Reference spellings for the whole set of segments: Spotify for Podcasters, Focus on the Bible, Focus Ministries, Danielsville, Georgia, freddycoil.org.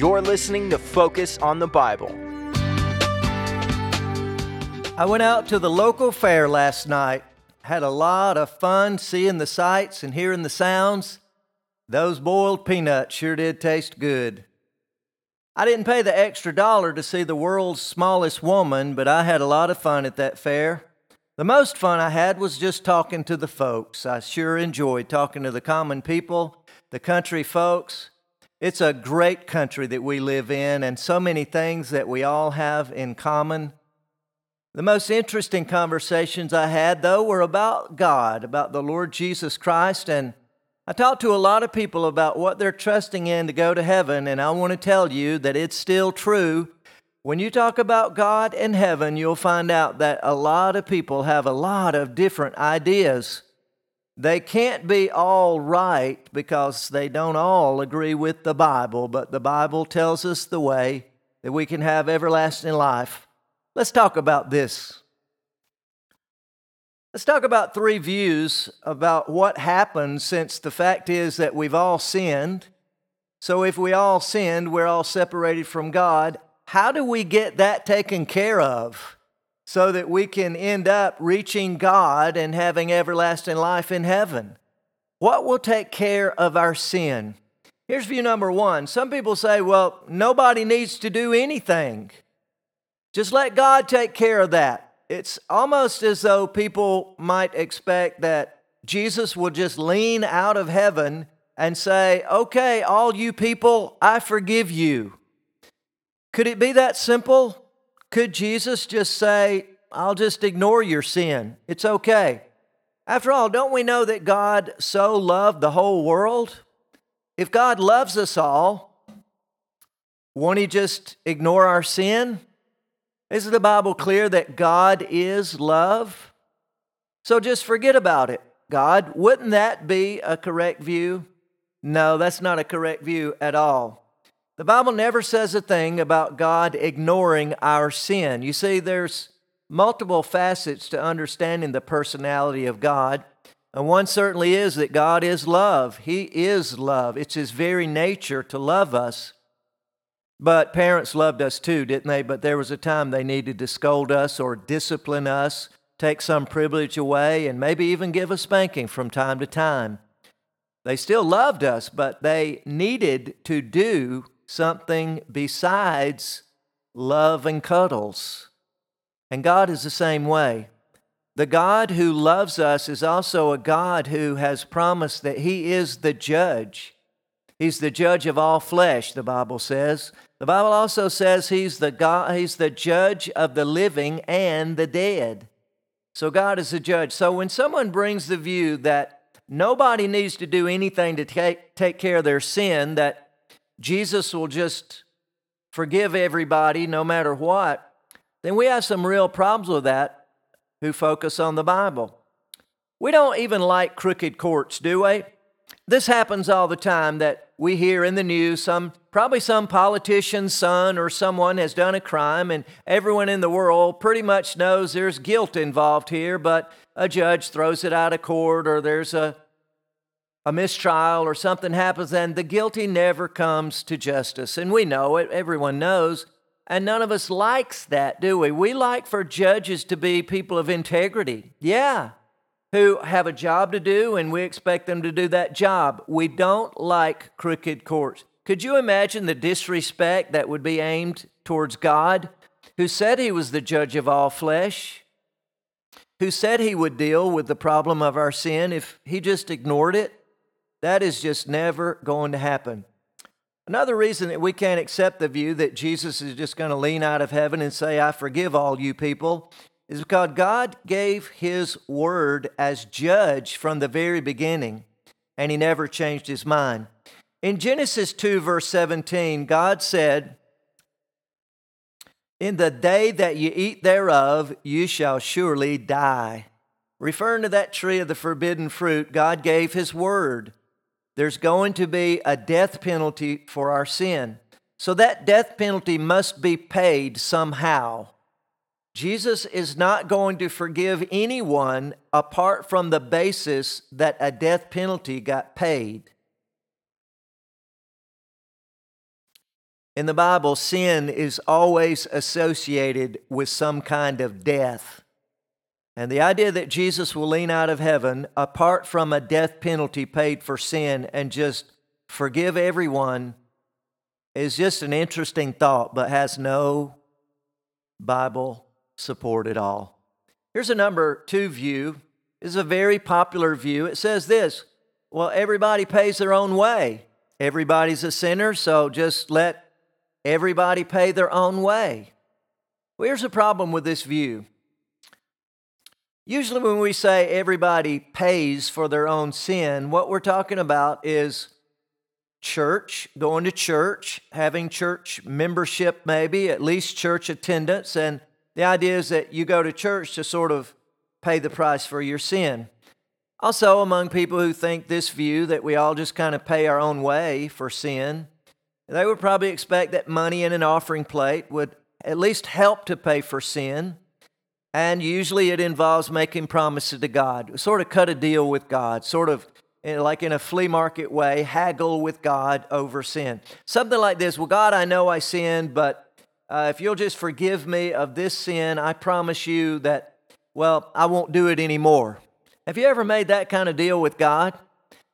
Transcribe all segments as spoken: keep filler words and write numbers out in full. You're listening to Focus on the Bible. I went out to the local fair last night. Had a lot of fun seeing the sights and hearing the sounds. Those boiled peanuts sure did taste good. I didn't pay the extra dollar to see the world's smallest woman, but I had a lot of fun at that fair. The most fun I had was just talking to the folks. I sure enjoyed talking to the common people, the country folks. It's a great country that we live in, and so many things that we all have in common. The most interesting conversations I had, though, were about God, about the Lord Jesus Christ, and I talked to a lot of people about what they're trusting in to go to heaven, and I want to tell you that it's still true. When you talk about God and heaven, you'll find out that a lot of people have a lot of different ideas. They can't be all right because they don't all agree with the Bible, but the Bible tells us the way that we can have everlasting life. Let's talk about this. Let's talk about three views about what happened, since the fact is that we've all sinned. So if we all sinned, we're all separated from God. How do we get that taken care of so that we can end up reaching God and having everlasting life in heaven? What will take care of our sin? Here's view number one. Some people say, well, nobody needs to do anything. Just let God take care of that. It's almost as though people might expect that Jesus will just lean out of heaven and say, okay, all you people, I forgive you. Could it be that simple? Could Jesus just say, I'll just ignore your sin? It's okay. After all, don't we know that God so loved the whole world? If God loves us all, won't He just ignore our sin? Isn't the Bible clear that God is love? So just forget about it, God. Wouldn't that be a correct view? No, that's not a correct view at all. The Bible never says a thing about God ignoring our sin. You see, there's multiple facets to understanding the personality of God. And one certainly is that God is love. He is love. It's His very nature to love us. But parents loved us too, didn't they? But there was a time they needed to scold us or discipline us, take some privilege away, and maybe even give a spanking from time to time. They still loved us, but they needed to do something besides love and cuddles. And God is the same way. The God who loves us is also a God who has promised that He is the judge. He's the judge of all flesh, the Bible says. The Bible also says he's the God, he's the judge of the living and the dead. So God is the judge. So when someone brings the view that nobody needs to do anything to take, take care of their sin, that Jesus will just forgive everybody no matter what, then we have some real problems with that who focus on the Bible. We don't even like crooked courts, do we? This happens all the time, that we hear in the news, some probably some politician's son or someone has done a crime, and everyone in the world pretty much knows there's guilt involved here, but a judge throws it out of court, or there's a, a mistrial or something happens, and the guilty never comes to justice. And we know it, everyone knows, and none of us likes that, do we? We like for judges to be people of integrity. Yeah. Who have a job to do, and we expect them to do that job. We don't like crooked courts. Could you imagine the disrespect that would be aimed towards God, who said He was the judge of all flesh, who said He would deal with the problem of our sin if He just ignored it? That is just never going to happen. Another reason that we can't accept the view that Jesus is just going to lean out of heaven and say, I forgive all you people, is because God gave His word as judge from the very beginning, and He never changed His mind. In Genesis two, verse seventeen, God said, in the day that you eat thereof, you shall surely die. Referring to that tree of the forbidden fruit, God gave His word. There's going to be a death penalty for our sin. So that death penalty must be paid somehow. Jesus is not going to forgive anyone apart from the basis that a death penalty got paid. In the Bible, sin is always associated with some kind of death. And the idea that Jesus will lean out of heaven, apart from a death penalty paid for sin, and just forgive everyone is just an interesting thought, but has no Bible support at all. Here's a number two view. It's a very popular view. It says this, well, everybody pays their own way. Everybody's a sinner, so just let everybody pay their own way. Well, here's the problem with this view. Usually when we say everybody pays for their own sin, what we're talking about is church, going to church, having church membership maybe, at least church attendance. And the idea is that you go to church to sort of pay the price for your sin. Also, among people who think this view that we all just kind of pay our own way for sin, they would probably expect that money in an offering plate would at least help to pay for sin. And usually it involves making promises to God, sort of cut a deal with God, sort of like in a flea market way, haggle with God over sin. Something like this, well, God, I know I sinned, but uh, if you'll just forgive me of this sin, I promise you that, well, I won't do it anymore. Have you ever made that kind of deal with God?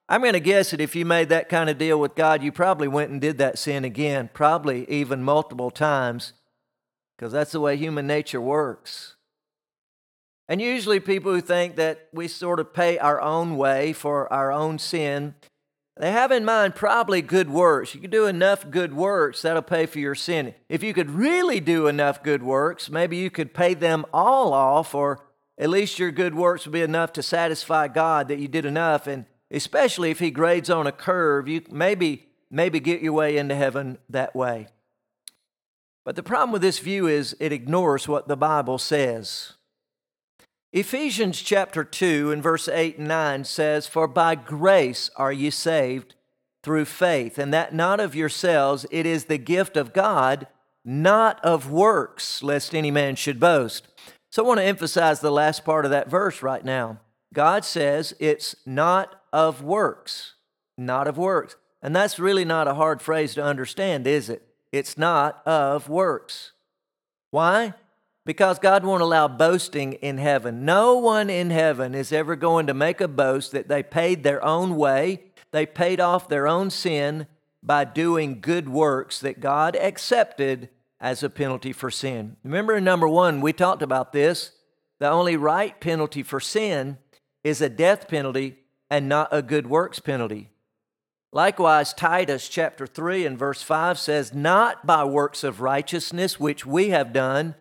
I'm going to guess that if you made that kind of deal with God, you probably went and did that sin again, probably even multiple times, because that's the way human nature works. And usually people who think that we sort of pay our own way for our own sin, they have in mind probably good works. You can do enough good works, that'll pay for your sin. If you could really do enough good works, maybe you could pay them all off, or at least your good works would be enough to satisfy God that you did enough. And especially if He grades on a curve, you maybe maybe get your way into heaven that way. But the problem with this view is it ignores what the Bible says. Ephesians chapter two and verse eight and nine says, "For by grace are ye saved through faith, and that not of yourselves, it is the gift of God, not of works, lest any man should boast." So I want to emphasize the last part of that verse right now. God says it's not of works, not of works. And that's really not a hard phrase to understand, is it? It's not of works. Why? Because God won't allow boasting in heaven. No one in heaven is ever going to make a boast that they paid their own way, they paid off their own sin by doing good works that God accepted as a penalty for sin. Remember in number one, we talked about this. The only right penalty for sin is a death penalty and not a good works penalty. Likewise, Titus chapter three and verse five says, "Not by works of righteousness which we have done,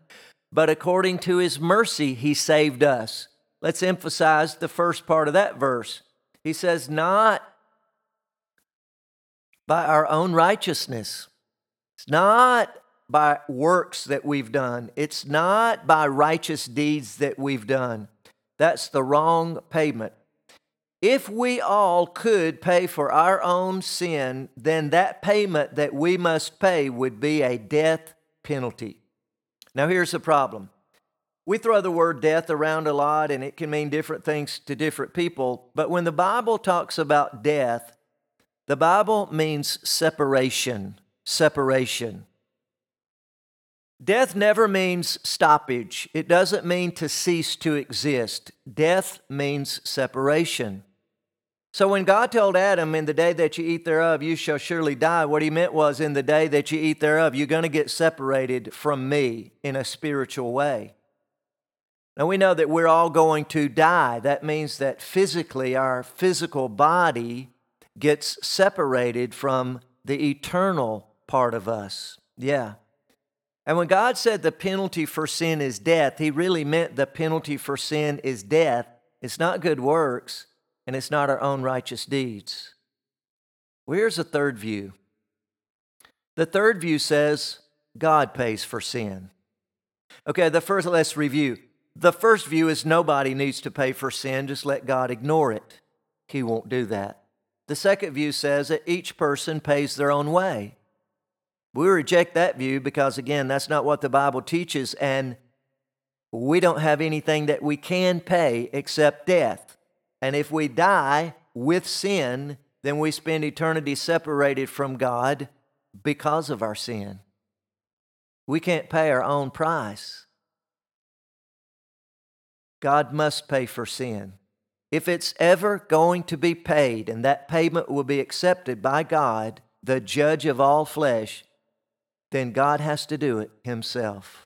but according to His mercy He saved us." Let's emphasize the first part of that verse. He says, not by our own righteousness. It's not by works that we've done. It's not by righteous deeds that we've done. That's the wrong payment. If we all could pay for our own sin, then that payment that we must pay would be a death penalty. Now here's the problem. We throw the word death around a lot, and it can mean different things to different people, but when the Bible talks about death, the Bible means separation, separation. Death never means stoppage. It doesn't mean to cease to exist. Death means separation. So when God told Adam, "In the day that you eat thereof, you shall surely die," what He meant was, in the day that you eat thereof, you're going to get separated from Me in a spiritual way. Now we know that we're all going to die. That means that physically, our physical body gets separated from the eternal part of us. Yeah. And when God said the penalty for sin is death, He really meant the penalty for sin is death. It's not good works, and it's not our own righteous deeds. Well, here's a third view. The third view says God pays for sin. Okay, the first, let's review. The first view is nobody needs to pay for sin. Just let God ignore it. He won't do that. The second view says that each person pays their own way. We reject that view because, again, that's not what the Bible teaches, and we don't have anything that we can pay except death. And if we die with sin, then we spend eternity separated from God, because of our sin. We can't pay our own price. God must pay for sin. If it's ever going to be paid, and that payment will be accepted by God, the judge of all flesh, then God has to do it himself.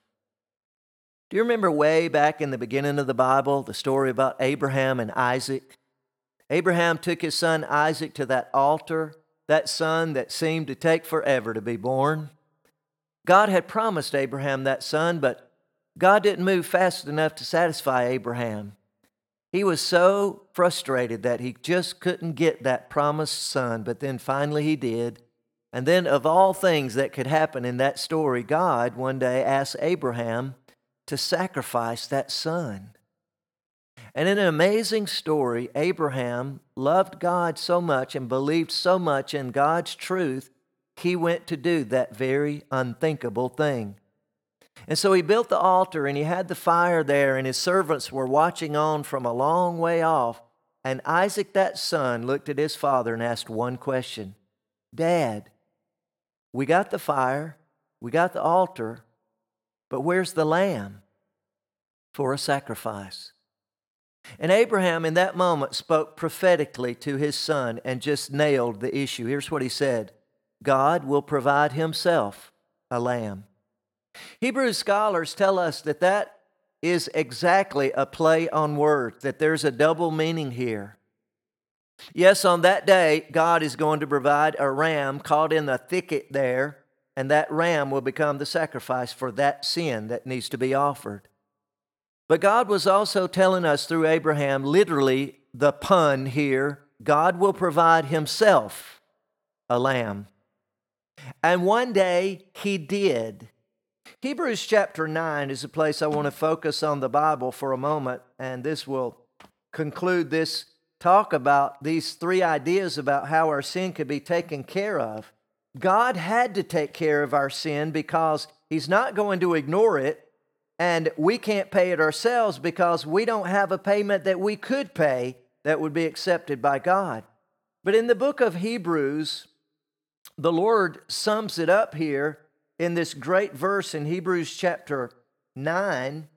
Do you remember way back in the beginning of the Bible, the story about Abraham and Isaac? Abraham took his son Isaac to that altar, that son that seemed to take forever to be born. God had promised Abraham that son, but God didn't move fast enough to satisfy Abraham. He was so frustrated that he just couldn't get that promised son, but then finally he did. And then of all things that could happen in that story, God one day asked Abraham to sacrifice that son. And in an amazing story, Abraham loved God so much and believed so much in God's truth, he went to do that very unthinkable thing. And so he built the altar, and he had the fire there, and his servants were watching on from a long way off. And Isaac, that son, looked at his father and asked one question. Dad, we got the fire, we got the altar, but where's the lamb for a sacrifice? And Abraham in that moment spoke prophetically to his son and just nailed the issue. Here's what he said. God will provide himself a lamb. Hebrew scholars tell us that that is exactly a play on words, that there's a double meaning here. Yes, on that day, God is going to provide a ram caught in the thicket there, and that ram will become the sacrifice for that sin that needs to be offered. But God was also telling us through Abraham, literally the pun here, God will provide himself a lamb. And one day he did. Hebrews chapter nine is a place I want to focus on the Bible for a moment, and this will conclude this talk about these three ideas about how our sin could be taken care of. God had to take care of our sin because he's not going to ignore it, and we can't pay it ourselves because we don't have a payment that we could pay that would be accepted by God. But in the book of Hebrews, the Lord sums it up here in this great verse in Hebrews chapter nine.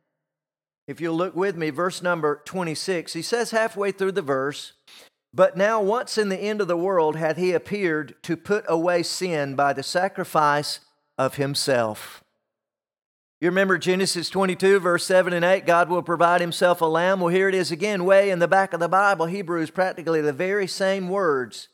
If you'll look with me, verse number twenty-six, he says halfway through the verse, but now once in the end of the world hath he appeared to put away sin by the sacrifice of himself. You remember Genesis twenty-two, verse seven and eight, God will provide himself a lamb. Well, here it is again, way in the back of the Bible, Hebrews, practically the very same words,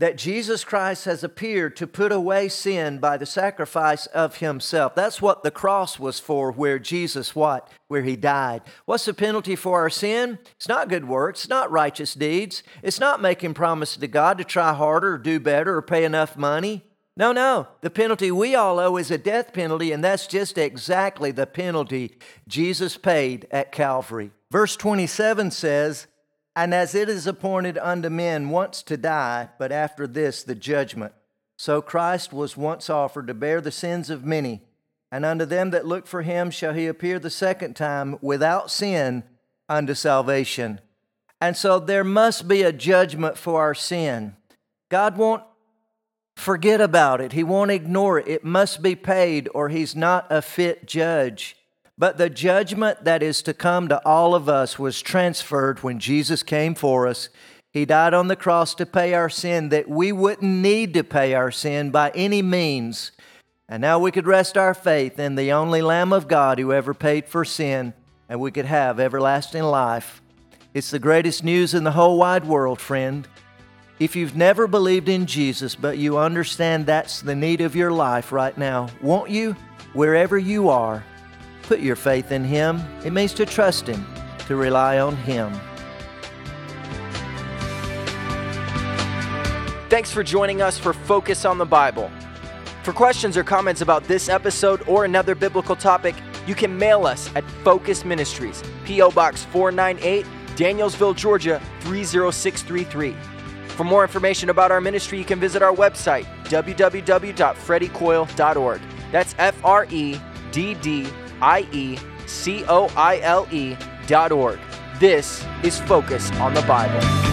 that Jesus Christ has appeared to put away sin by the sacrifice of himself. That's what the cross was for, where Jesus what? Where he died. What's the penalty for our sin? It's not good works. It's not righteous deeds. It's not making promises to God to try harder or do better or pay enough money. No, no. The penalty we all owe is a death penalty, and that's just exactly the penalty Jesus paid at Calvary. Verse twenty-seven says, and as it is appointed unto men once to die, but after this the judgment. So Christ was once offered to bear the sins of many, and unto them that look for him shall he appear the second time without sin unto salvation. And so there must be a judgment for our sin. God won't forget about it. He won't ignore it. It must be paid, or he's not a fit judge. But the judgment that is to come to all of us was transferred when Jesus came for us. He died on the cross to pay our sin, that we wouldn't need to pay our sin by any means. And now we could rest our faith in the only Lamb of God who ever paid for sin, and we could have everlasting life. It's the greatest news in the whole wide world, friend. If you've never believed in Jesus, but you understand that's the need of your life right now, won't you, wherever you are, put your faith in Him? It means to trust Him, to rely on Him. Thanks for joining us for Focus on the Bible. For questions or comments about this episode or another biblical topic, you can mail us at Focus Ministries, P O Box four ninety-eight, Danielsville, Georgia three zero six three three. For more information about our ministry, you can visit our website, w w w dot freddy coil dot org. That's F R E D D I E C O I L E dot org. This is Focus on the Bible.